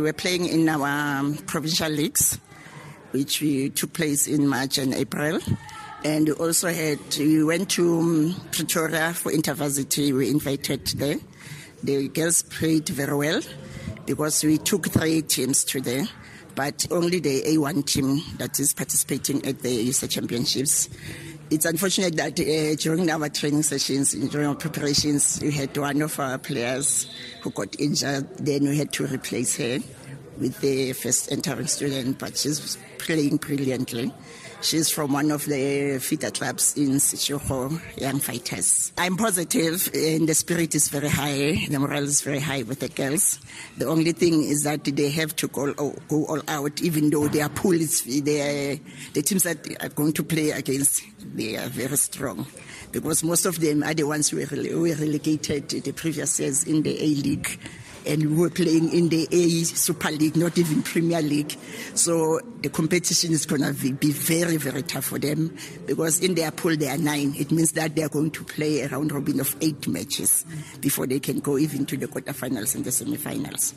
We're playing in our provincial leagues, which took place in March and April. And we also we went to Pretoria for InterVarsity. We invited there. The girls played very well because we took 3 teams to there, but only the A1 team that is participating at the USSA Championships. It's unfortunate that during our training sessions, during our preparations, we had one of our players who got injured. Then we had to replace her with the first entering student, but she's playing brilliantly. She's from one of the feeder clubs in Sichuho, Young Fighters. I'm positive, and the spirit is very high, the morale is very high with the girls. The only thing is that they have to go all out, even though their pool is, the teams that are going to play against, they are very strong. Because most of them are the ones who were relegated the previous years in the A-League. And we were playing in the A Super League, not even Premier League. So the competition is going to be very, very tough for them because in their pool there are 9. It means that they are going to play a round robin of 8 matches before they can go even to the quarterfinals and the semifinals.